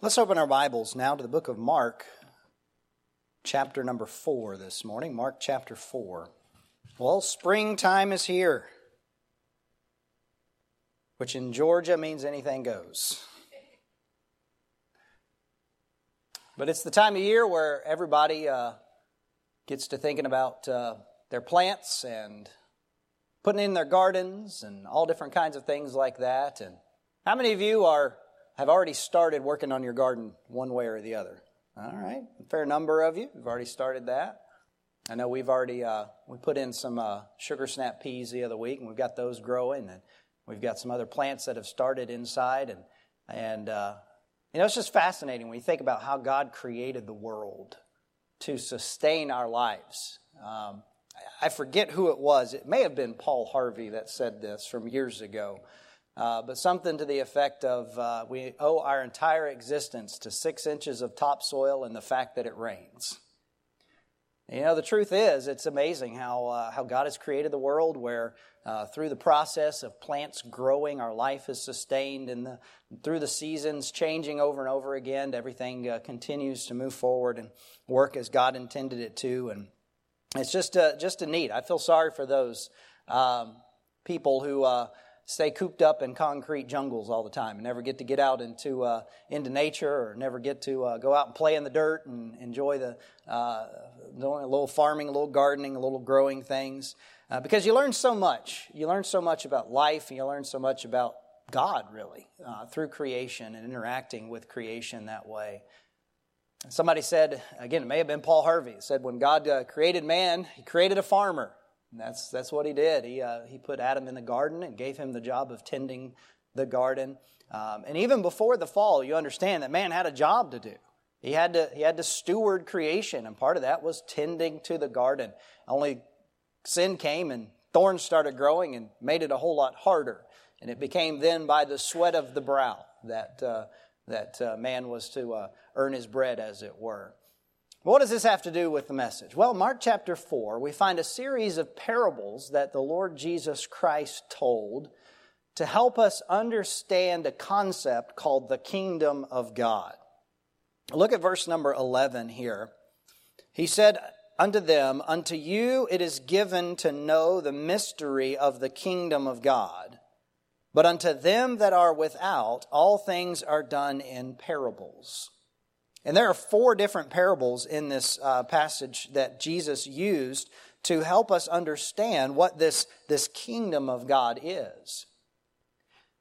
Let's open our Bibles now to the book of Mark, chapter number 4 this morning. Mark chapter 4. Well, springtime is here, which in Georgia means anything goes. But it's the time of year where everybody gets to thinking about their plants and putting in their gardens and all different kinds of things like that. And how many of you have already started working on your garden one way or the other? All right, a fair number of you have already started that. I know we've already we put in some sugar snap peas the other week, and we've got those growing, and we've got some other plants that have started inside, and you know, it's just fascinating when you think about how God created the world to sustain our lives. I forget who it was. It may have been Paul Harvey that said this from years ago. But something to the effect of we owe our entire existence to 6 inches of topsoil and the fact that it rains. You know, the truth is, it's amazing how God has created the world where through the process of plants growing, our life is sustained, and through the seasons changing over and over again, everything continues to move forward and work as God intended it to. And it's just a need. I feel sorry for those people who stay cooped up in concrete jungles all the time and never get to get out into nature, or never get to go out and play in the dirt and enjoy the little farming, a little gardening, a little growing things. Because you learn so much. You learn so much about life, and you learn so much about God, really, through creation and interacting with creation that way. Somebody said, again, it may have been Paul Harvey, said when God created man, he created a farmer. And that's what he did. He put Adam in the garden and gave him the job of tending the garden. And even before the fall, you understand that man had a job to do. He had to steward creation, and part of that was tending to the garden. Only sin came and thorns started growing and made it a whole lot harder. And it became then by the sweat of the brow that man was to earn his bread, as it were. What does this have to do with the message? Well, Mark chapter 4, we find a series of parables that the Lord Jesus Christ told to help us understand a concept called the kingdom of God. Look at verse number 11 here. He said unto them, "Unto you it is given to know the mystery of the kingdom of God, but unto them that are without, all things are done in parables." And there are 4 different parables in this passage that Jesus used to help us understand what this kingdom of God is.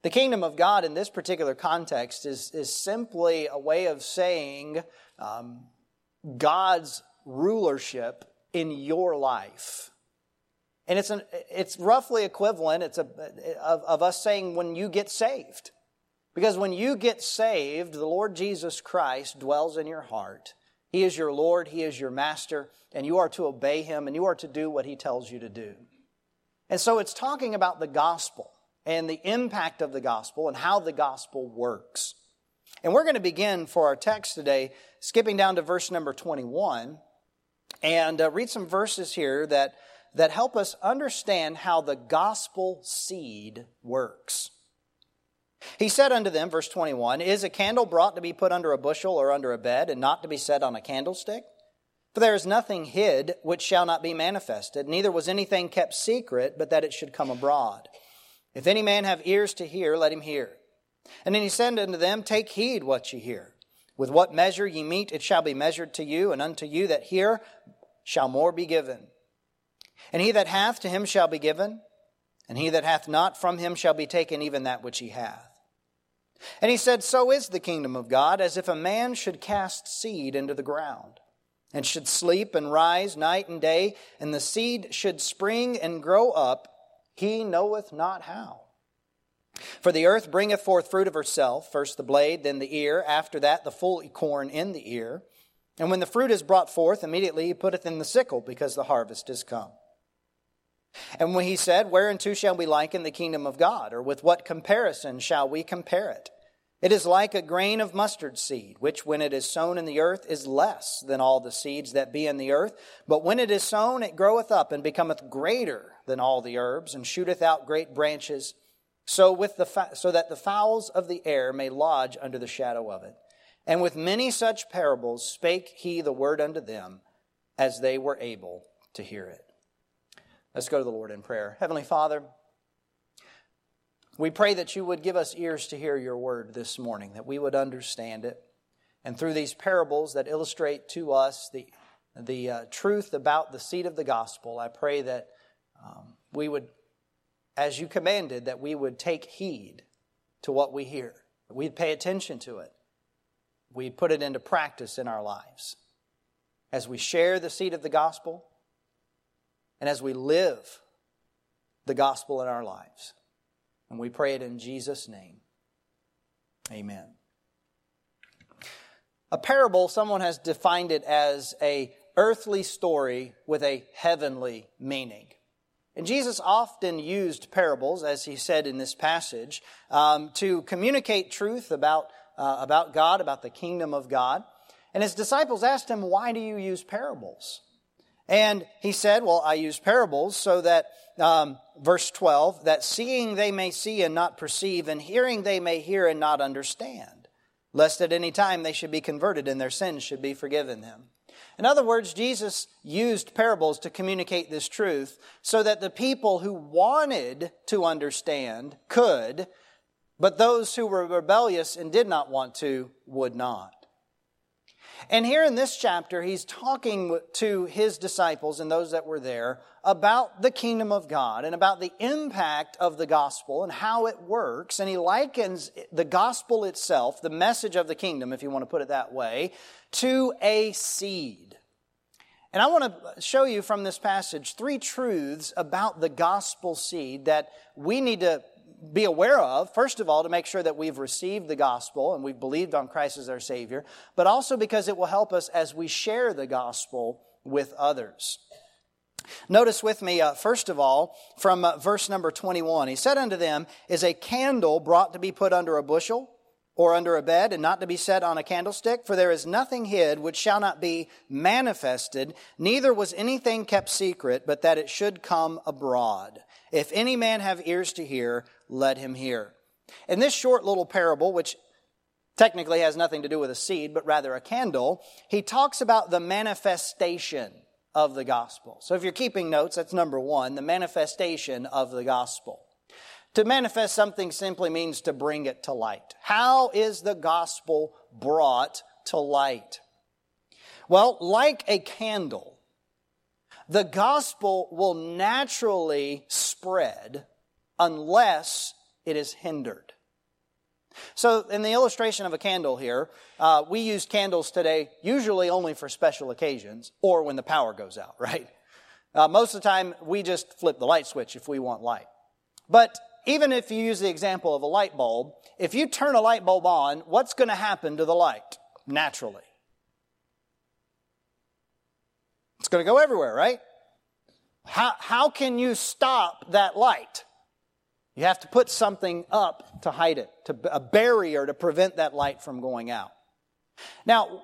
The kingdom of God in this particular context is simply a way of saying God's rulership in your life. And it's roughly equivalent of us saying when you get saved. Because when you get saved, the Lord Jesus Christ dwells in your heart. He is your Lord, He is your Master, and you are to obey Him, and you are to do what He tells you to do. And so it's talking about the gospel and the impact of the gospel and how the gospel works. And we're going to begin for our text today, skipping down to verse number 21, and read some verses here that help us understand how the gospel seed works. He said unto them, verse 21, "Is a candle brought to be put under a bushel or under a bed, and not to be set on a candlestick? For there is nothing hid which shall not be manifested, neither was anything kept secret, but that it should come abroad. If any man have ears to hear, let him hear." And then he said unto them, "Take heed what ye hear. With what measure ye meet, it shall be measured to you, and unto you that hear shall more be given. And he that hath, to him shall be given. And he that hath not, from him shall be taken even that which he hath." And he said, "So is the kingdom of God, as if a man should cast seed into the ground, and should sleep and rise night and day, and the seed should spring and grow up, he knoweth not how. For the earth bringeth forth fruit of herself, first the blade, then the ear, after that the full corn in the ear. And when the fruit is brought forth, immediately he putteth in the sickle, because the harvest is come." And when he said, "Whereunto shall we liken the kingdom of God, or with what comparison shall we compare it? It is like a grain of mustard seed, which when it is sown in the earth is less than all the seeds that be in the earth. But when it is sown, it groweth up and becometh greater than all the herbs, and shooteth out great branches, so that the fowls of the air may lodge under the shadow of it. And with many such parables spake he the word unto them, as they were able to hear it. Let's go to the Lord in prayer. Heavenly Father, we pray that you would give us ears to hear your word this morning, that we would understand it. And through these parables that illustrate to us the truth about the seed of the gospel, I pray that we would, as you commanded, that we would take heed to what we hear, that we'd pay attention to it, we'd put it into practice in our lives. As we share the seed of the gospel, and as we live the gospel in our lives. And we pray it in Jesus' name. Amen. A parable, someone has defined it as an earthly story with a heavenly meaning. And Jesus often used parables, as he said in this passage, to communicate truth about God, about the kingdom of God. And his disciples asked him, why do you use parables? And he said, well, I use parables so that, verse 12, that seeing they may see and not perceive, and hearing they may hear and not understand, lest at any time they should be converted and their sins should be forgiven them. In other words, Jesus used parables to communicate this truth so that the people who wanted to understand could, but those who were rebellious and did not want to would not. And here in this chapter, he's talking to his disciples and those that were there about the kingdom of God and about the impact of the gospel and how it works. And he likens the gospel itself, the message of the kingdom, if you want to put it that way, to a seed. And I want to show you from this passage three truths about the gospel seed that we need to be aware of, first of all, to make sure that we've received the gospel and we've believed on Christ as our Savior, but also because it will help us as we share the gospel with others. Notice with me, first of all, from verse number 21, he said unto them, is a candle brought to be put under a bushel or under a bed, and not to be set on a candlestick? For there is nothing hid which shall not be manifested, neither was anything kept secret, but that it should come abroad. If any man have ears to hear, let him hear. In this short little parable, which technically has nothing to do with a seed, but rather a candle, he talks about the manifestation of the gospel. So if you're keeping notes, that's number one, the manifestation of the gospel. To manifest something simply means to bring it to light. How is the gospel brought to light? Well, like a candle, the gospel will naturally spread unless it is hindered. So in the illustration of a candle here, we use candles today usually only for special occasions or when the power goes out, right? Most of the time, we just flip the light switch if we want light. But even if you use the example of a light bulb, if you turn a light bulb on, what's going to happen to the light naturally? It's going to go everywhere, right? How can you stop that light? You have to put something up to hide it, to a barrier to prevent that light from going out. Now,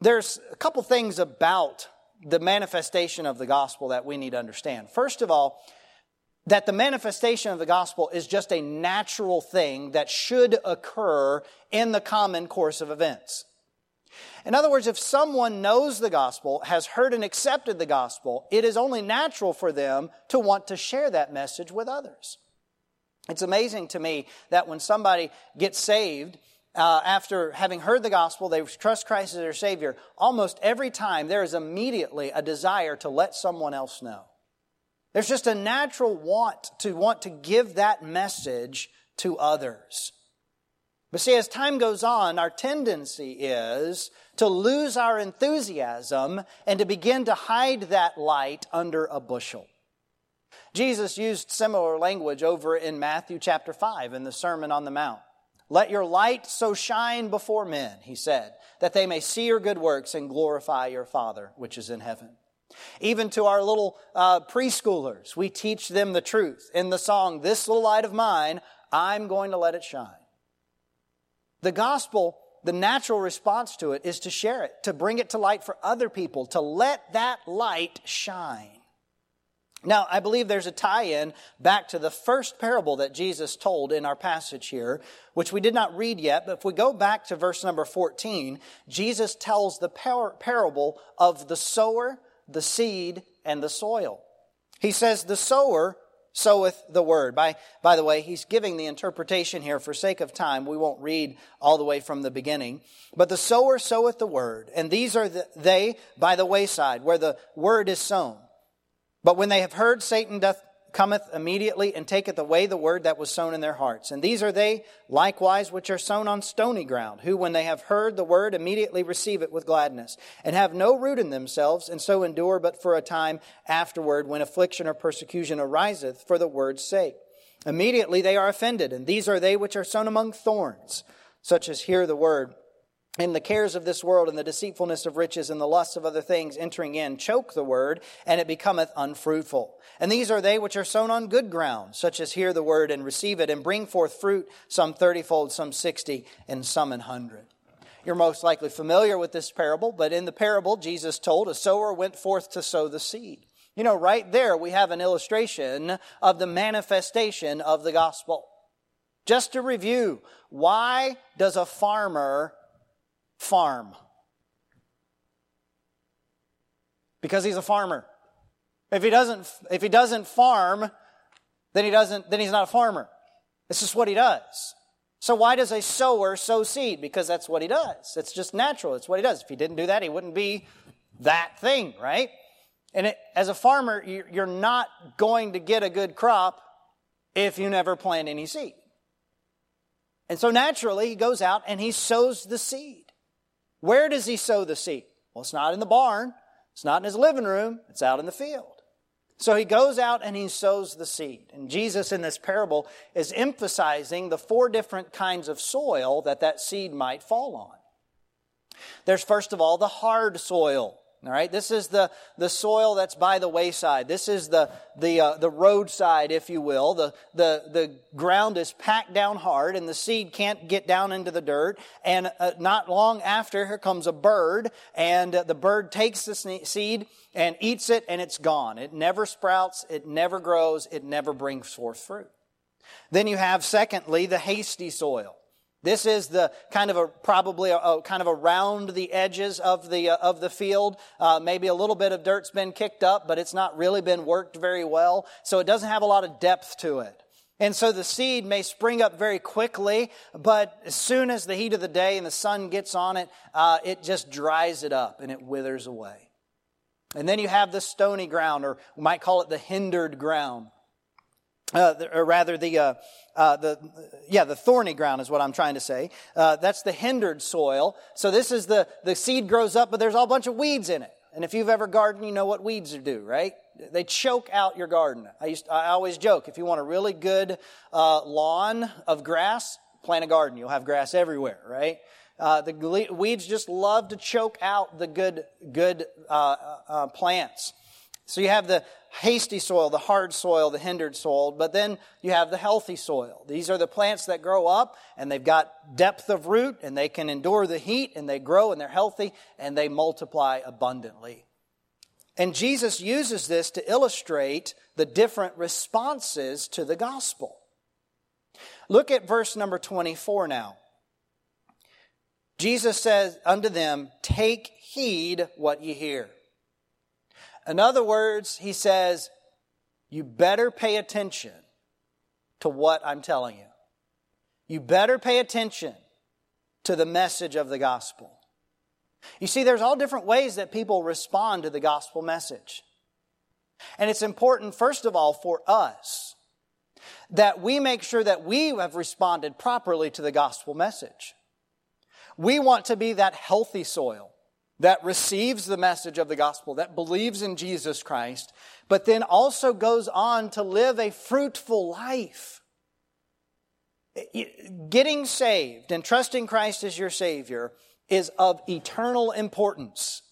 there's a couple things about the manifestation of the gospel that we need to understand. First of all, that the manifestation of the gospel is just a natural thing that should occur in the common course of events. In other words, if someone knows the gospel, has heard and accepted the gospel, it is only natural for them to want to share that message with others. It's amazing to me that when somebody gets saved, after having heard the gospel, they trust Christ as their Savior, almost every time there is immediately a desire to let someone else know. There's just a natural want to give that message to others. But see, as time goes on, our tendency is to lose our enthusiasm and to begin to hide that light under a bushel. Jesus used similar language over in Matthew chapter 5 in the Sermon on the Mount. Let your light so shine before men, he said, that they may see your good works and glorify your Father which is in heaven. Even to our little preschoolers, we teach them the truth. In the song, This Little Light of Mine, I'm going to let it shine. The gospel, the natural response to it is to share it, to bring it to light for other people, to let that light shine. Now, I believe there's a tie-in back to the first parable that Jesus told in our passage here, which we did not read yet. But if we go back to verse number 14, Jesus tells the parable of the sower, the seed, and the soil. He says, the sower soweth the word. By the way, he's giving the interpretation here for sake of time. We won't read all the way from the beginning. But the sower soweth the word, and these are they by the wayside, where the word is sown. But when they have heard, Satan cometh immediately and taketh away the word that was sown in their hearts. And these are they likewise which are sown on stony ground, who when they have heard the word immediately receive it with gladness, and have no root in themselves, and so endure but for a time. Afterward, when affliction or persecution ariseth for the word's sake, immediately they are offended. And these are they which are sown among thorns, such as hear the word, and the cares of this world, and the deceitfulness of riches, and the lusts of other things entering in, choke the word, and it becometh unfruitful. And these are they which are sown on good ground, such as hear the word, and receive it, and bring forth fruit, some 30-fold, some 60, and some 100. You're most likely familiar with this parable, but in the parable Jesus told, a sower went forth to sow the seed. You know, right there we have an illustration of the manifestation of the gospel. Just to review, why does a farmer farm? Because he's a farmer. If he doesn't farm, then he's not a farmer. This is what he does. So why does a sower sow seed? Because that's what he does. It's just natural. It's what he does. If he didn't do that, he wouldn't be that thing, right? And as a farmer, you're not going to get a good crop if you never plant any seed. And so naturally, he goes out and he sows the seed. Where does he sow the seed? Well, it's not in the barn. It's not in his living room. It's out in the field. So he goes out and he sows the seed. And Jesus in this parable is emphasizing the four different kinds of soil that seed might fall on. There's first of all the hard soil. All right, this is the soil that's by the wayside. This is the roadside, if you will. The ground is packed down hard, and the seed can't get down into the dirt. And not long after, here comes a bird, and the bird takes the seed and eats it, and it's gone. It never sprouts, it never grows, it never brings forth fruit. Then you have, secondly, the hasty soil. This is the kind of a round the edges of the field. Maybe a little bit of dirt's been kicked up, but it's not really been worked very well. So it doesn't have a lot of depth to it. And so the seed may spring up very quickly, but as soon as the heat of the day and the sun gets on it, it just dries it up and it withers away. And then you have the stony ground, or we might call it the hindered ground. The thorny ground is what I'm trying to say. That's the hindered soil. So this is the seed grows up, but there's a bunch of weeds in it. And if you've ever gardened, you know what weeds do, right? They choke out your garden. I always joke, if you want a really good lawn of grass, plant a garden. You'll have grass everywhere, right? The weeds just love to choke out the good plants. So you have the hasty soil, the hard soil, the hindered soil, but then you have the healthy soil. These are the plants that grow up, and they've got depth of root, and they can endure the heat, and they grow, and they're healthy, and they multiply abundantly. And Jesus uses this to illustrate the different responses to the gospel. Look at verse number 24 now. Jesus says unto them, "Take heed what ye hear." In other words, he says, you better pay attention to what I'm telling you. You better pay attention to the message of the gospel. You see, there's all different ways that people respond to the gospel message. And it's important, first of all, for us that we make sure that we have responded properly to the gospel message. We want to be that healthy soil that receives the message of the gospel, that believes in Jesus Christ, but then also goes on to live a fruitful life. Getting saved and trusting Christ as your Savior is of eternal importance.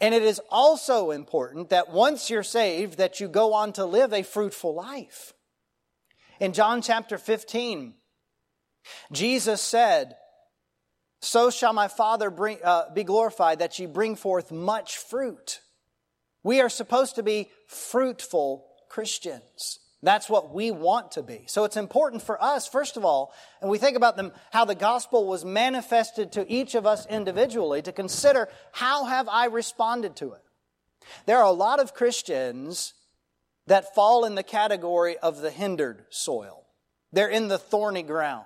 And it is also important that once you're saved, that you go on to live a fruitful life. In John chapter 15, Jesus said, "So shall my Father be glorified, that ye bring forth much fruit." We are supposed to be fruitful Christians. That's what we want to be. So it's important for us, first of all, and we think about how the gospel was manifested to each of us individually, to consider, how have I responded to it? There are a lot of Christians that fall in the category of the hindered soil. They're in the thorny ground.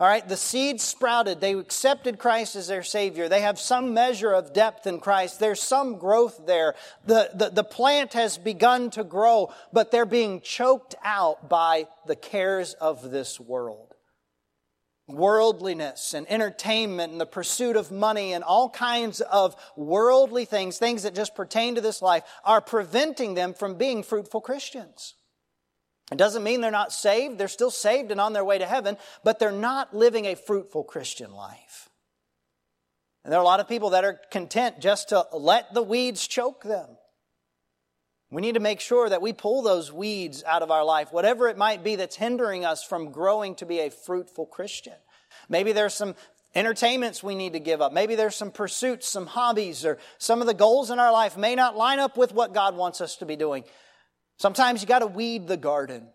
All right, the seeds sprouted. They accepted Christ as their Savior. They have some measure of depth in Christ. There's some growth there. The plant has begun to grow, but they're being choked out by the cares of this world. Worldliness and entertainment and the pursuit of money and all kinds of worldly things that just pertain to this life, are preventing them from being fruitful Christians. It doesn't mean they're not saved. They're still saved and on their way to heaven, but they're not living a fruitful Christian life. And there are a lot of people that are content just to let the weeds choke them. We need to make sure that we pull those weeds out of our life, whatever it might be that's hindering us from growing to be a fruitful Christian. Maybe there's some entertainments we need to give up. Maybe there's some pursuits, some hobbies, or some of the goals in our life may not line up with what God wants us to be doing. Sometimes you got to weed the garden.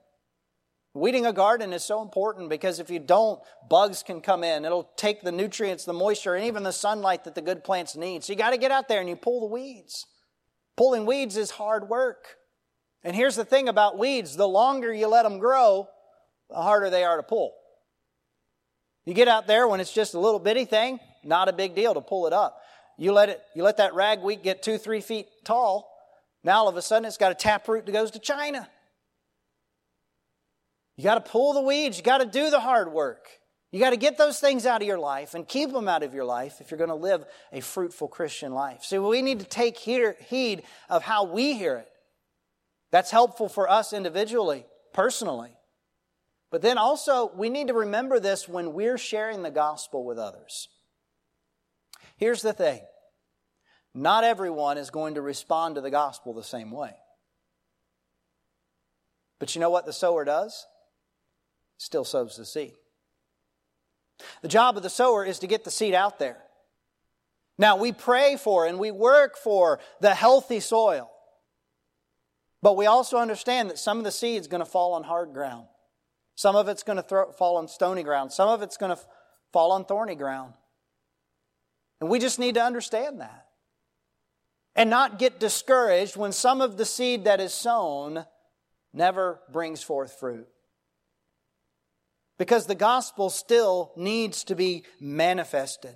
Weeding a garden is so important because if you don't, bugs can come in. It'll take the nutrients, the moisture, and even the sunlight that the good plants need. So you got to get out there and you pull the weeds. Pulling weeds is hard work. And here's the thing about weeds. The longer you let them grow, the harder they are to pull. You get out there when it's just a little bitty thing, not a big deal to pull it up. You let that ragweed get 2-3 feet tall. Now all of a sudden it's got a taproot that goes to China. You got to pull the weeds. You got to do the hard work. You got to get those things out of your life and keep them out of your life if you're going to live a fruitful Christian life. See, we need to take heed of how we hear it. That's helpful for us individually, personally. But then also, we need to remember this when we're sharing the gospel with others. Here's the thing. Not everyone is going to respond to the gospel the same way. But you know what the sower does? Still sows the seed. The job of the sower is to get the seed out there. Now, we pray for and we work for the healthy soil. But we also understand that some of the seed is going to fall on hard ground. Some of it's going to fall on stony ground. Some of it's going to fall on thorny ground. And we just need to understand that. And not get discouraged when some of the seed that is sown never brings forth fruit. Because the gospel still needs to be manifested.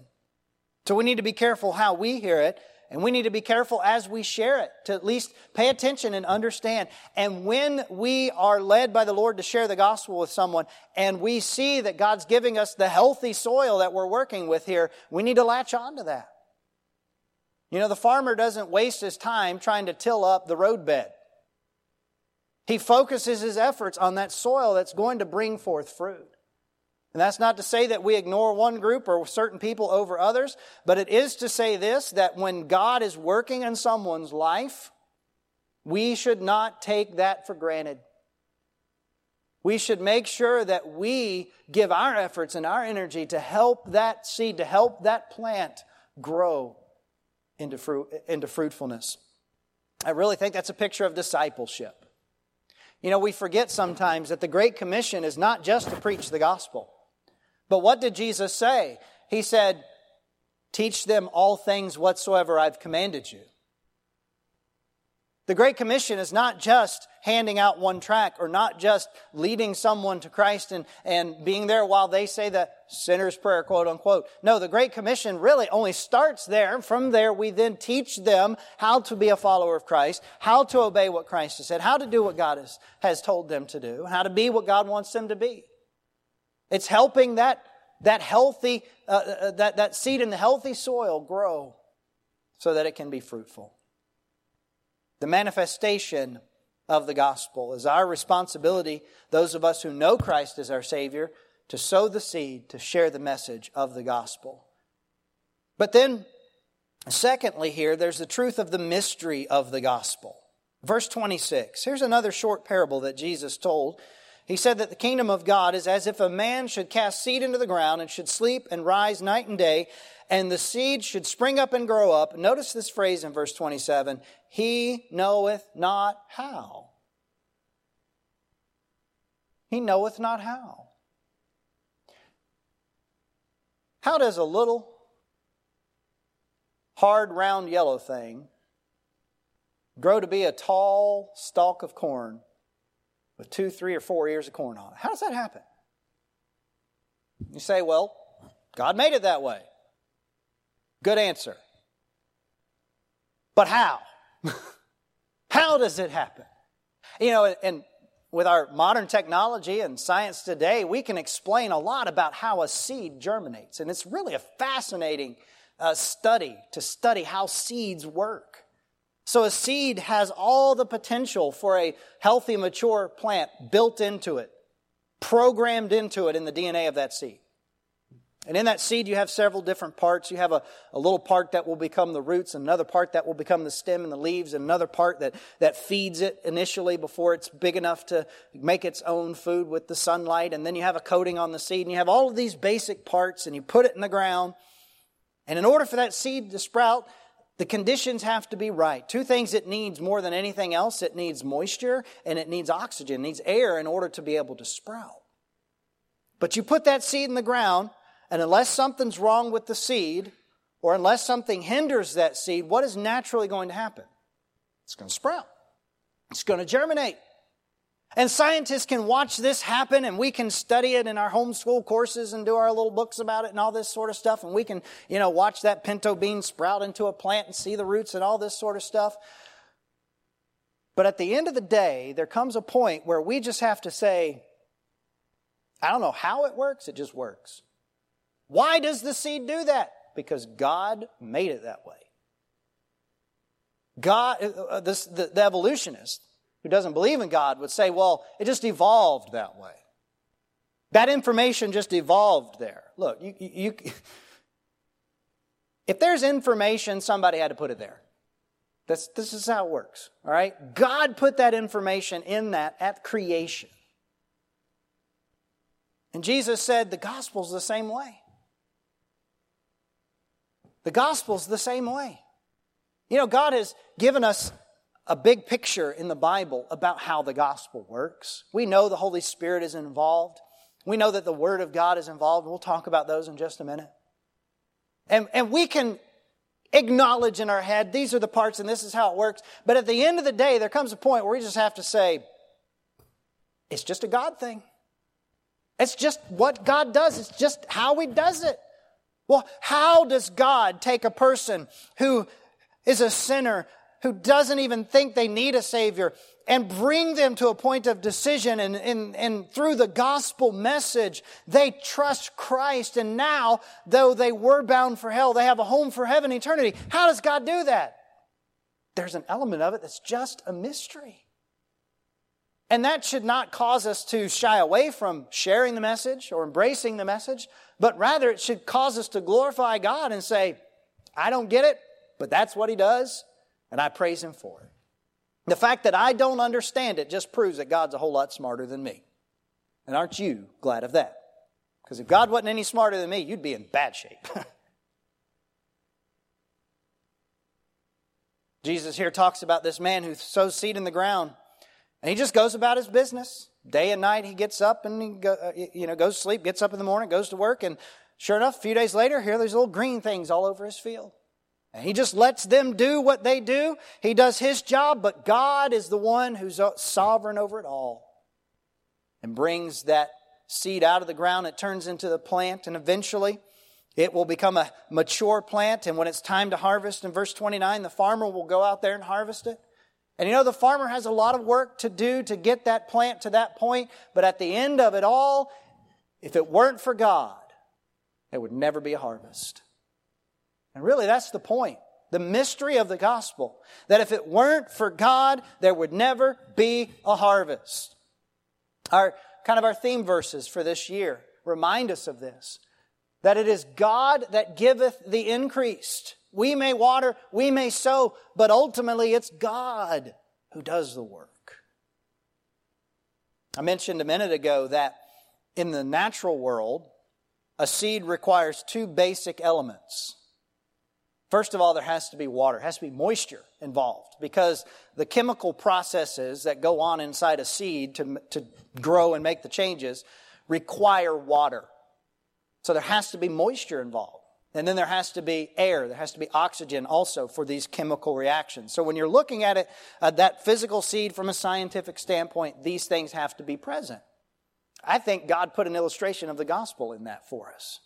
So we need to be careful how we hear it, and we need to be careful as we share it, to at least pay attention and understand. And when we are led by the Lord to share the gospel with someone, and we see that God's giving us the healthy soil that we're working with here, we need to latch on to that. You know, the farmer doesn't waste his time trying to till up the roadbed. He focuses his efforts on that soil that's going to bring forth fruit. And that's not to say that we ignore one group or certain people over others, but it is to say this, that when God is working in someone's life, we should not take that for granted. We should make sure that we give our efforts and our energy to help that seed, to help that plant grow into fruitfulness. I really think that's a picture of discipleship. You know, we forget sometimes that the Great Commission is not just to preach the gospel. But what did Jesus say? He said, "Teach them all things whatsoever I've commanded you." The Great Commission is not just handing out one tract or not just leading someone to Christ and being there while they say the sinner's prayer, quote unquote. No, the Great Commission really only starts there. From there, we then teach them how to be a follower of Christ, how to obey what Christ has said, how to do what God has told them to do, how to be what God wants them to be. It's helping that healthy, that seed in the healthy soil grow so that it can be fruitful. The manifestation of the gospel is our responsibility, those of us who know Christ as our Savior, to sow the seed, to share the message of the gospel. But then, secondly here, there's the truth of the mystery of the gospel. Verse 26, here's another short parable that Jesus told. He said that the kingdom of God is as if a man should cast seed into the ground and should sleep and rise night and day, and the seed should spring up and grow up. Notice this phrase in verse 27, he knoweth not how. He knoweth not how. How does a little hard, round, yellow thing grow to be a tall stalk of corn with 2, 3, or 4 ears of corn on it? How does that happen? You say, well, God made it that way. Good answer. But how? How does it happen? You know, and with our modern technology and science today, we can explain a lot about how a seed germinates. And it's really a fascinating study to study how seeds work. So a seed has all the potential for a healthy, mature plant built into it, programmed into it in the DNA of that seed. And in that seed, you have several different parts. You have a little part that will become the roots, another part that will become the stem and the leaves, and another part that feeds it initially before it's big enough to make its own food with the sunlight. And then you have a coating on the seed, and you have all of these basic parts, and you put it in the ground. And in order for that seed to sprout, the conditions have to be right. Two things it needs more than anything else. It needs moisture, and it needs oxygen. It needs air in order to be able to sprout. But you put that seed in the ground, and unless something's wrong with the seed, or unless something hinders that seed, what is naturally going to happen? It's going to sprout. It's going to germinate. And scientists can watch this happen, and we can study it in our homeschool courses and do our little books about it and all this sort of stuff. And we can, you know, watch that pinto bean sprout into a plant and see the roots and all this sort of stuff. But at the end of the day, there comes a point where we just have to say, I don't know how it works, it just works. Why does the seed do that? Because God made it that way. The evolutionist who doesn't believe in God would say, well, it just evolved that way. That information just evolved there. Look, if there's information, somebody had to put it there. This is how it works, all right? God put that information in that at creation. And Jesus said the gospel's the same way. The gospel's the same way. You know, God has given us a big picture in the Bible about how the gospel works. We know the Holy Spirit is involved. We know that the Word of God is involved. We'll talk about those in just a minute. And we can acknowledge in our head, these are the parts and this is how it works. But at the end of the day, there comes a point where we just have to say, it's just a God thing. It's just what God does. It's just how He does it. Well, how does God take a person who is a sinner, who doesn't even think they need a Savior, and bring them to a point of decision, and through the gospel message, they trust Christ, and now, though they were bound for hell, they have a home for heaven eternity. How does God do that? There's an element of it that's just a mystery. And that should not cause us to shy away from sharing the message or embracing the message, but rather it should cause us to glorify God and say, I don't get it, but that's what He does, and I praise Him for it. The fact that I don't understand it just proves that God's a whole lot smarter than me. And aren't you glad of that? Because if God wasn't any smarter than me, you'd be in bad shape. Jesus here talks about this man who sows seed in the ground. And he just goes about his business. Day and night he gets up and goes to sleep, gets up in the morning, goes to work. And sure enough, a few days later, here there's little green things all over his field. And he just lets them do what they do. He does his job, but God is the one who's sovereign over it all. And brings that seed out of the ground. It turns into the plant, and eventually it will become a mature plant. And when it's time to harvest, in verse 29, the farmer will go out there and harvest it. And you know, the farmer has a lot of work to do to get that plant to that point, but at the end of it all, if it weren't for God, there would never be a harvest. And really, that's the point, the mystery of the gospel, that if it weren't for God, there would never be a harvest. Our theme verses for this year remind us of this, that it is God that giveth the increase. We may water, we may sow, but ultimately it's God who does the work. I mentioned a minute ago that in the natural world, a seed requires two basic elements. First of all, there has to be water. There has to be moisture involved because the chemical processes that go on inside a seed to grow and make the changes require water. So there has to be moisture involved. And then there has to be air. There has to be oxygen also for these chemical reactions. So when you're looking at it, that physical seed from a scientific standpoint, these things have to be present. I think God put an illustration of the gospel in that for us.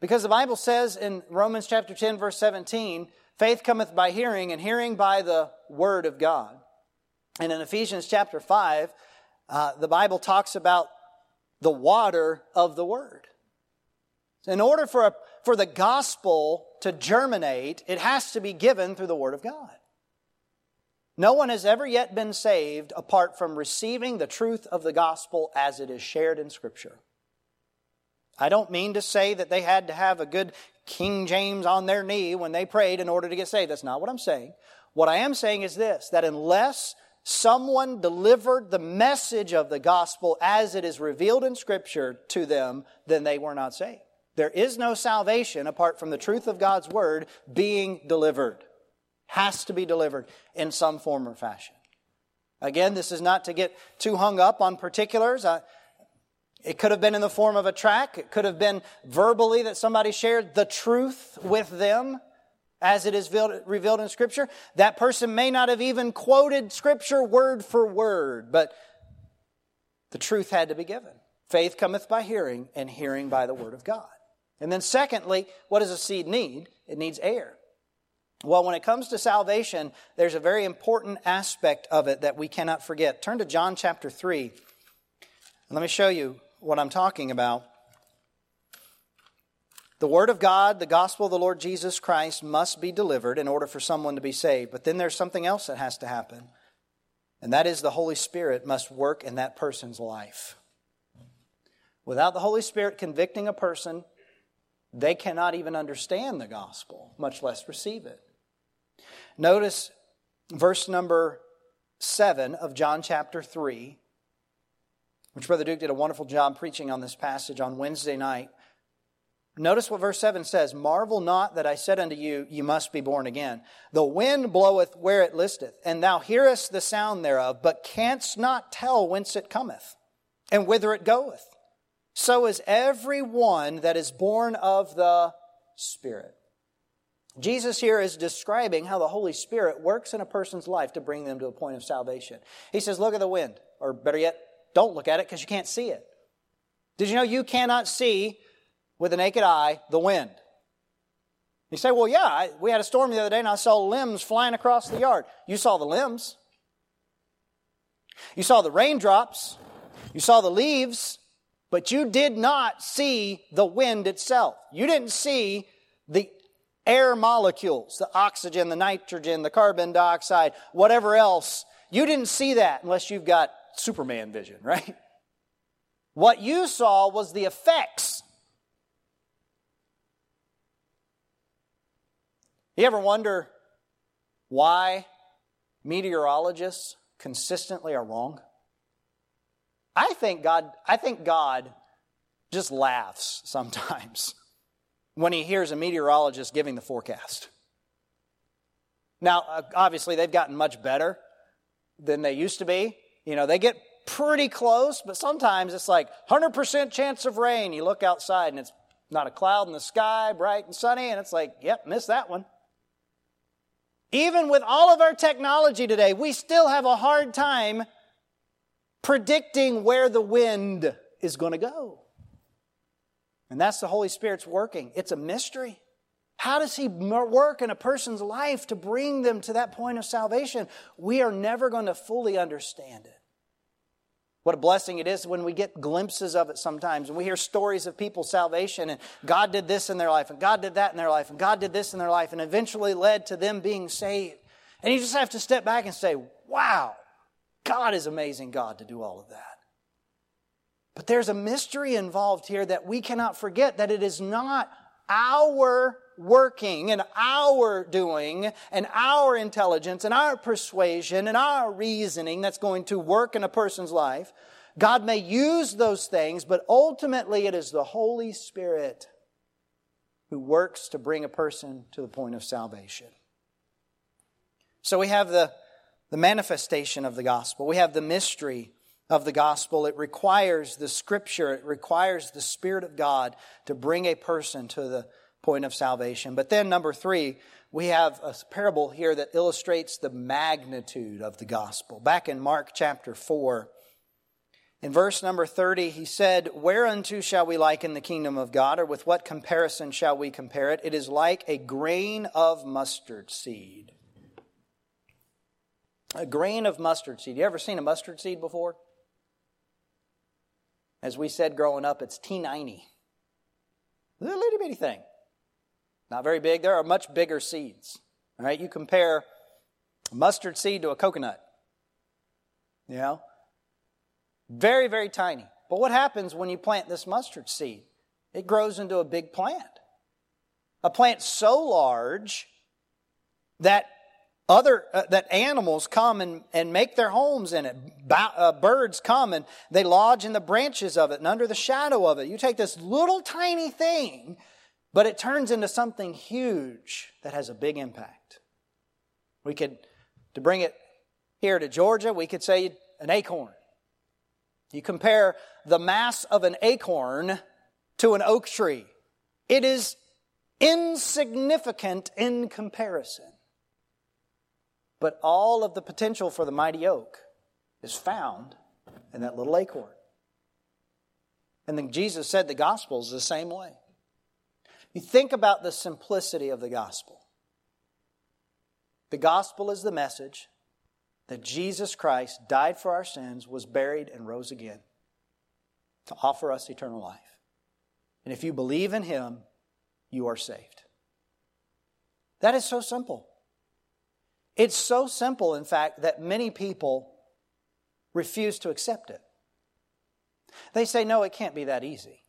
Because the Bible says in Romans chapter 10, verse 17, faith cometh by hearing, and hearing by the word of God. And in Ephesians chapter 5, the Bible talks about the water of the word. In order for the gospel to germinate, it has to be given through the word of God. No one has ever yet been saved apart from receiving the truth of the gospel as it is shared in Scripture. I don't mean to say that they had to have a good King James on their knee when they prayed in order to get saved. That's not what I'm saying. What I am saying is this, that unless someone delivered the message of the gospel as it is revealed in Scripture to them, then they were not saved. There is no salvation apart from the truth of God's word being delivered. Has to be delivered in some form or fashion. Again, this is not to get too hung up on particulars. It could have been in the form of a tract. It could have been verbally that somebody shared the truth with them as it is revealed in Scripture. That person may not have even quoted Scripture word for word, but the truth had to be given. Faith cometh by hearing, and hearing by the word of God. And then secondly, what does a seed need? It needs air. Well, when it comes to salvation, there's a very important aspect of it that we cannot forget. Turn to John chapter 3. And let me show you what I'm talking about. The Word of God, the gospel of the Lord Jesus Christ must be delivered in order for someone to be saved. But then there's something else that has to happen. And that is the Holy Spirit must work in that person's life. Without the Holy Spirit convicting a person, they cannot even understand the gospel, much less receive it. Notice verse number 7 of John chapter 3, which Brother Duke did a wonderful job preaching on this passage on Wednesday night. Notice what verse 7 says, marvel not that I said unto you, you must be born again. The wind bloweth where it listeth, and thou hearest the sound thereof, but canst not tell whence it cometh, and whither it goeth. So is every one that is born of the Spirit. Jesus here is describing how the Holy Spirit works in a person's life to bring them to a point of salvation. He says, look at the wind, or better yet, don't look at it because you can't see it. Did you know you cannot see with the naked eye the wind? You say, well, yeah, we had a storm the other day and I saw limbs flying across the yard. You saw the limbs. You saw the raindrops. You saw the leaves. But you did not see the wind itself. You didn't see the air molecules, the oxygen, the nitrogen, the carbon dioxide, whatever else. You didn't see that unless you've got Superman vision, right? What you saw was the effects. You ever wonder why meteorologists consistently are wrong? I think God just laughs sometimes when he hears a meteorologist giving the forecast. Now, obviously, they've gotten much better than they used to be. You know, they get pretty close, but sometimes it's like 100% chance of rain. You look outside and it's not a cloud in the sky, bright and sunny, and it's like, yep, missed that one. Even with all of our technology today, we still have a hard time predicting where the wind is going to go. And that's the Holy Spirit's working. It's a mystery. How does He work in a person's life to bring them to that point of salvation? We are never going to fully understand it. What a blessing it is when we get glimpses of it sometimes, and we hear stories of people's salvation, and God did this in their life, and God did that in their life, and God did this in their life, and eventually led to them being saved. And you just have to step back and say, wow, God is amazing God to do all of that. But there's a mystery involved here that we cannot forget, that it is not our working and our doing and our intelligence and our persuasion and our reasoning that's going to work in a person's life. God may use those things, but ultimately it is the Holy Spirit who works to bring a person to the point of salvation. So we have the manifestation of the gospel. We have the mystery of the gospel. It requires the Scripture. It requires the Spirit of God to bring a person to the point of salvation. But then number three, we have a parable here that illustrates the magnitude of the gospel. Back in Mark chapter 4, in verse number 30, he said, "Whereunto shall we liken the kingdom of God, or with what comparison shall we compare it? It is like a grain of mustard seed." A grain of mustard seed. You ever seen a mustard seed before? As we said growing up, it's teeny-tiny. Little itty bitty thing. Not very big. There are much bigger seeds. All right, you compare a mustard seed to a coconut. You know? Very, very tiny. But what happens when you plant this mustard seed? It grows into a big plant. A plant so large that that animals come and make their homes in it. Birds come and they lodge in the branches of it and under the shadow of it. You take this little tiny thing, but it turns into something huge that has a big impact. We could, to bring it here to Georgia, we could say an acorn. You compare the mass of an acorn to an oak tree. It is insignificant in comparison. But all of the potential for the mighty oak is found in that little acorn. And then Jesus said the gospel is the same way. You think about the simplicity of the gospel. The gospel is the message that Jesus Christ died for our sins, was buried, and rose again to offer us eternal life. And if you believe in Him, you are saved. That is so simple. It's so simple, in fact, that many people refuse to accept it. They say, no, it can't be that easy.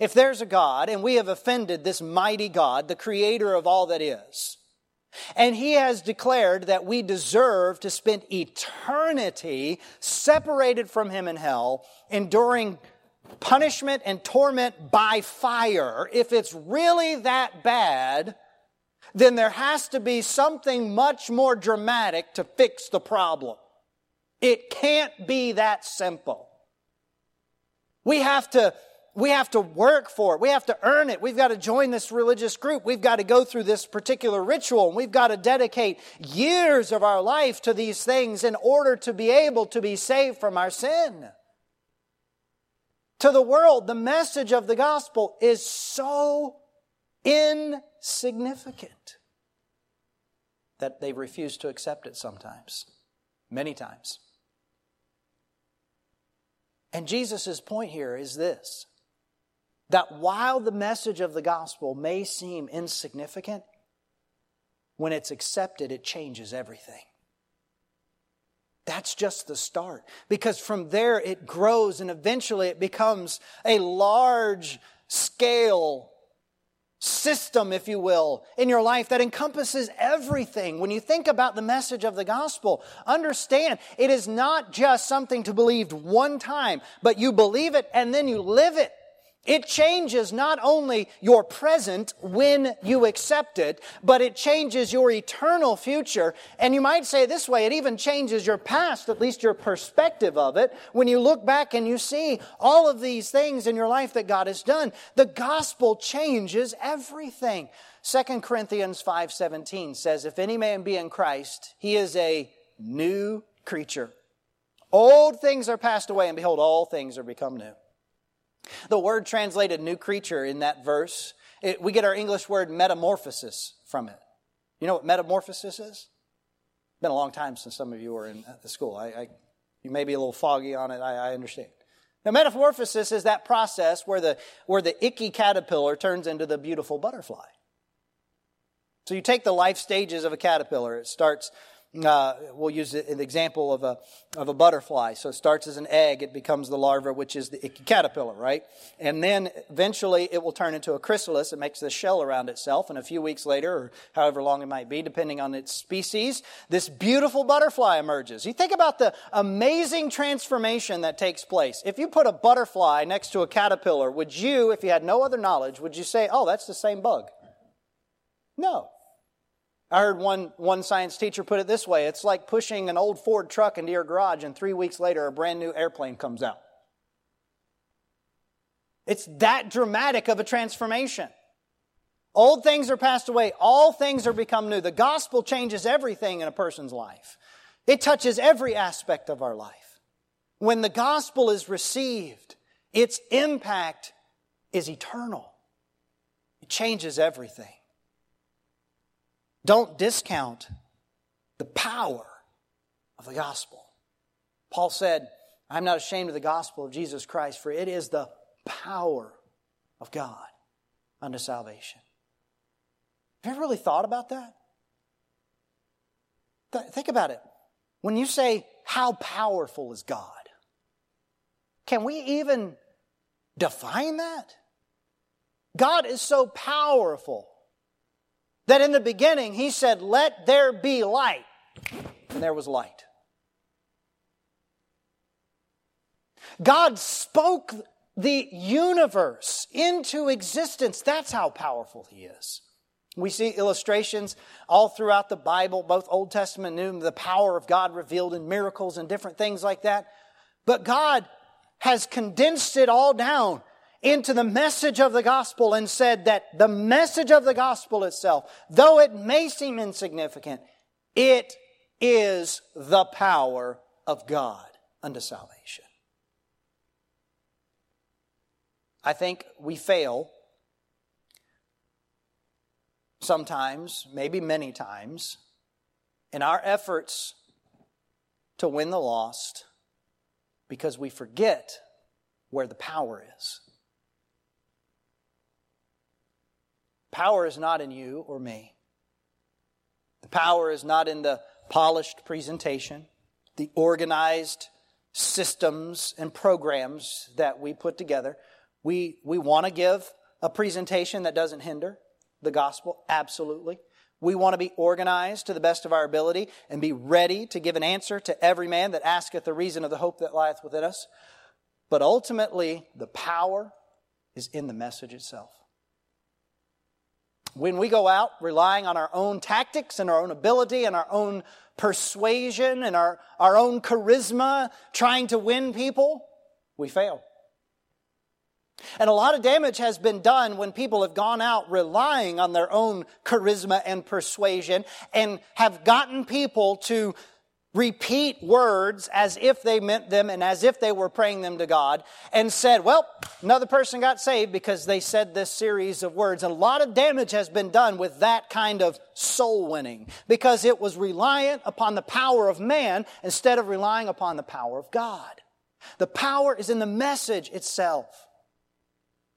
If there's a God, and we have offended this mighty God, the creator of all that is, and He has declared that we deserve to spend eternity separated from Him in hell, enduring punishment and torment by fire, if it's really that bad, then there has to be something much more dramatic to fix the problem. It can't be that simple. We have to work for it. We have to earn it. We've got to join this religious group. We've got to go through this particular ritual. And we've got to dedicate years of our life to these things in order to be able to be saved from our sin. To the world, the message of the gospel is so insignificant that they refuse to accept it sometimes, many times. And Jesus' point here is this, that while the message of the gospel may seem insignificant, when it's accepted, it changes everything. That's just the start, because from there it grows and eventually it becomes a large scale system, if you will, in your life that encompasses everything. When you think about the message of the gospel, understand it is not just something to believe one time, but you believe it and then you live it. It changes not only your present when you accept it, but it changes your eternal future. And you might say this way, it even changes your past, at least your perspective of it, when you look back and you see all of these things in your life that God has done. The gospel changes everything. 2 Corinthians 5:17 says, "If any man be in Christ, he is a new creature. Old things are passed away, and behold, all things are become new." The word translated new creature in that verse, we get our English word metamorphosis from it. You know what metamorphosis is? It's been a long time since some of you were in the school. You may be a little foggy on it, I understand. Now, metamorphosis is that process where the icky caterpillar turns into the beautiful butterfly. So you take the life stages of a caterpillar. It starts We'll use an example of a butterfly. So it starts as an egg, it becomes the larva, which is the icky caterpillar, right? And then eventually it will turn into a chrysalis. It makes this shell around itself, and a few weeks later, or however long it might be, depending on its species, this beautiful butterfly emerges. You think about the amazing transformation that takes place. If you put a butterfly next to a caterpillar, would you, if you had no other knowledge, would you say, oh, that's the same bug? No. I heard one science teacher put it this way. It's like pushing an old Ford truck into your garage and 3 weeks later a brand new airplane comes out. It's that dramatic of a transformation. Old things are passed away. All things are become new. The gospel changes everything in a person's life. It touches every aspect of our life. When the gospel is received, its impact is eternal. It changes everything. Don't discount the power of the gospel. Paul said, I'm not ashamed of the gospel of Jesus Christ, for it is the power of God unto salvation. Have you ever really thought about that? Think about it. When you say, how powerful is God? Can we even define that? God is so powerful that in the beginning, he said, let there be light. And there was light. God spoke the universe into existence. That's how powerful he is. We see illustrations all throughout the Bible, both Old Testament and New, the power of God revealed in miracles and different things like that. But God has condensed it all down into the message of the gospel and said that the message of the gospel itself, though it may seem insignificant, it is the power of God unto salvation. I think we fail sometimes, maybe many times, in our efforts to win the lost because we forget where the power is. Power is not in you or me. The power is not in the polished presentation, the organized systems and programs that we put together. We want to give a presentation that doesn't hinder the gospel, absolutely. We want to be organized to the best of our ability and be ready to give an answer to every man that asketh the reason of the hope that lieth within us. But ultimately, the power is in the message itself. When we go out relying on our own tactics and our own ability and our own persuasion and our own charisma, trying to win people, we fail. And a lot of damage has been done when people have gone out relying on their own charisma and persuasion and have gotten people to repeat words as if they meant them and as if they were praying them to God and said, well, another person got saved because they said this series of words. And a lot of damage has been done with that kind of soul winning because it was reliant upon the power of man instead of relying upon the power of God. The power is in the message itself.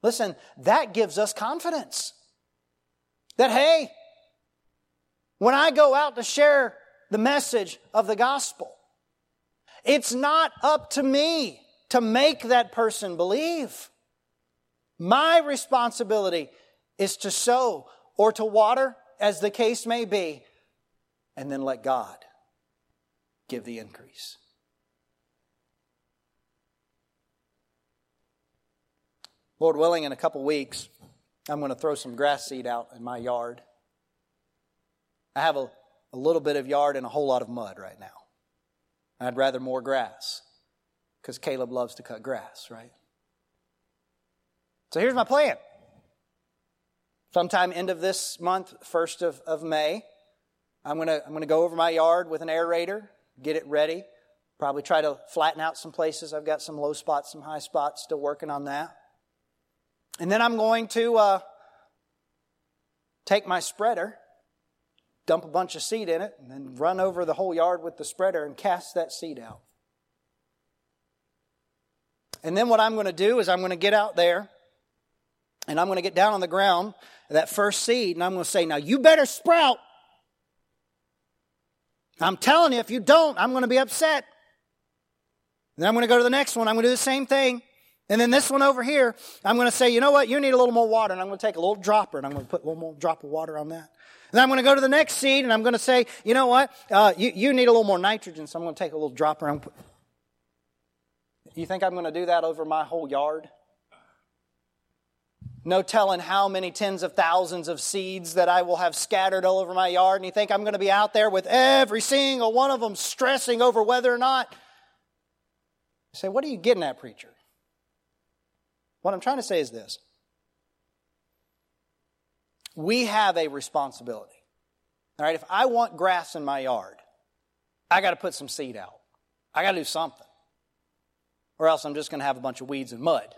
Listen, that gives us confidence that, hey, when I go out to share the message of the gospel, it's not up to me to make that person believe. My responsibility is to sow or to water, as the case may be, and then let God give the increase. Lord willing, in a couple weeks, I'm going to throw some grass seed out in my yard. I have a little bit of yard and a whole lot of mud right now. I'd rather more grass because Caleb loves to cut grass, right? So here's my plan. Sometime end of this month, 1st of May, I'm gonna go over my yard with an aerator, get it ready, probably try to flatten out some places. I've got some low spots, some high spots, still working on that. And then I'm going to take my spreader, dump a bunch of seed in it, and then run over the whole yard with the spreader and cast that seed out. And then what I'm going to do is I'm going to get out there and I'm going to get down on the ground, that first seed, and I'm going to say, now you better sprout. I'm telling you, if you don't, I'm going to be upset. And then I'm going to go to the next one. I'm going to do the same thing. And then this one over here, I'm going to say, you know what? You need a little more water. And I'm going to take a little dropper, and I'm going to put a little more drop of water on that. And I'm going to go to the next seed, and I'm going to say, you know what? You need a little more nitrogen, so I'm going to take a little dropper. And you think I'm going to do that over my whole yard? No telling how many tens of thousands of seeds that I will have scattered all over my yard. And you think I'm going to be out there with every single one of them stressing over whether or not. You say, what are you getting at, preacher? What I'm trying to say is this. We have a responsibility. All right, if I want grass in my yard, I got to put some seed out. I got to do something. Or else I'm just going to have a bunch of weeds and mud.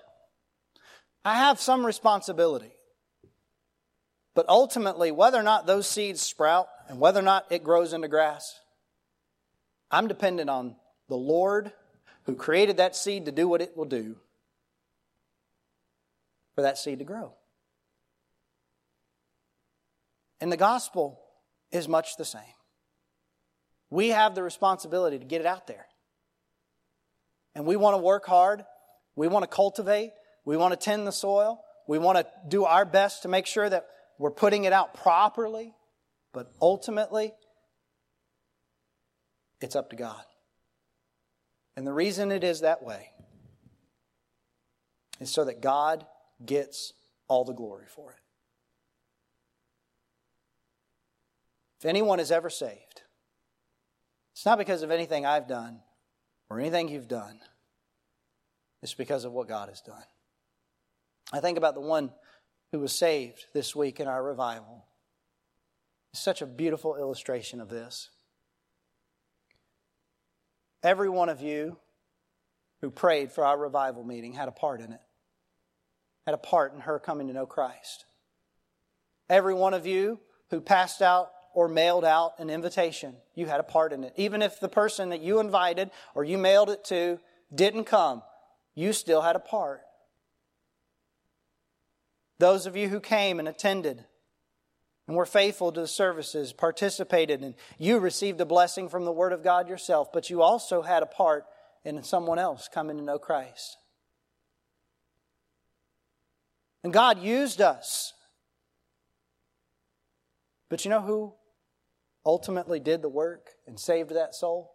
I have some responsibility. But ultimately, whether or not those seeds sprout and whether or not it grows into grass, I'm dependent on the Lord who created that seed to do what it will do for that seed to grow. And the gospel is much the same. We have the responsibility to get it out there. And we want to work hard. We want to cultivate. We want to tend the soil. We want to do our best to make sure that we're putting it out properly. But ultimately, it's up to God. And the reason it is that way is so that God gets all the glory for it. If anyone is ever saved, it's not because of anything I've done or anything you've done. It's because of what God has done. I think about the one who was saved this week in our revival. It's such a beautiful illustration of this. Every one of you who prayed for our revival meeting had a part in it. Had a part in her coming to know Christ. Every one of you who passed out or mailed out an invitation, you had a part in it. Even if the person that you invited or you mailed it to didn't come, you still had a part. Those of you who came and attended and were faithful to the services, participated, and you received a blessing from the Word of God yourself, but you also had a part in someone else coming to know Christ. And God used us. But you know who ultimately did the work and saved that soul?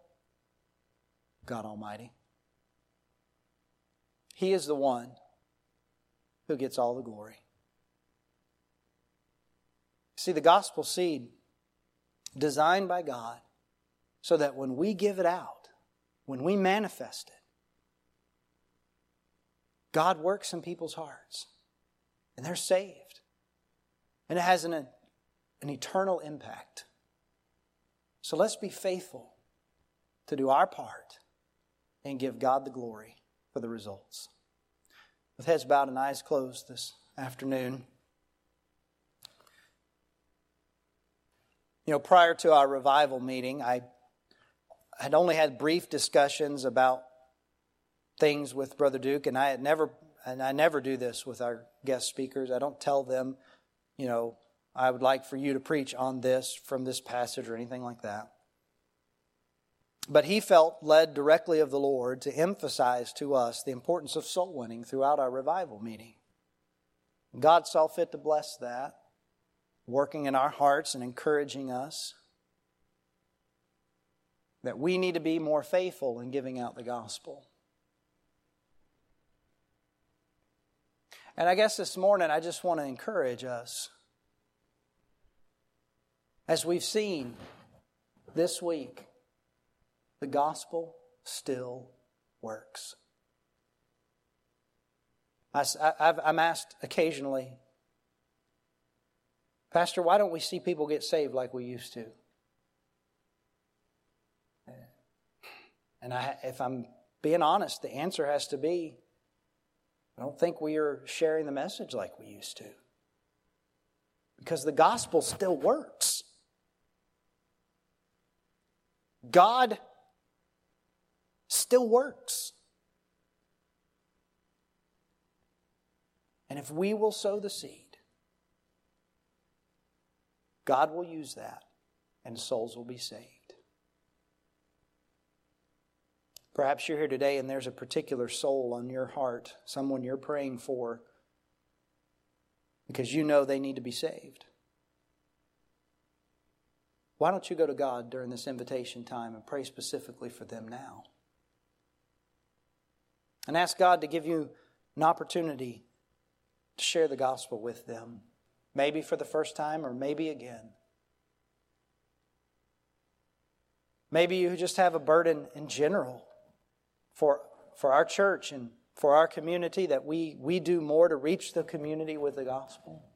God Almighty. He is the one who gets all the glory. See, the gospel seed designed by God so that when we give it out, when we manifest it, God works in people's hearts and they're saved. And it has an eternal impact. So let's be faithful to do our part and give God the glory for the results. With heads bowed and eyes closed this afternoon. You know, prior to our revival meeting, I had only had brief discussions about things with Brother Duke, and I never do this with our guest speakers. I don't tell them, you know, I would like for you to preach on this from this passage or anything like that. But he felt led directly of the Lord to emphasize to us the importance of soul winning throughout our revival meeting. God saw fit to bless that, working in our hearts and encouraging us that we need to be more faithful in giving out the gospel. And I guess this morning I just want to encourage us, as we've seen this week, the gospel still works. I'm asked occasionally, Pastor, why don't we see people get saved like we used to? And if I'm being honest, the answer has to be, I don't think we are sharing the message like we used to. Because the gospel still works. God still works. And if we will sow the seed, God will use that and souls will be saved. Perhaps you're here today and there's a particular soul on your heart, someone you're praying for, because you know they need to be saved. Why don't you go to God during this invitation time and pray specifically for them now? And ask God to give you an opportunity to share the gospel with them, maybe for the first time or maybe again. Maybe you just have a burden in general for our church and for our community that we do more to reach the community with the gospel.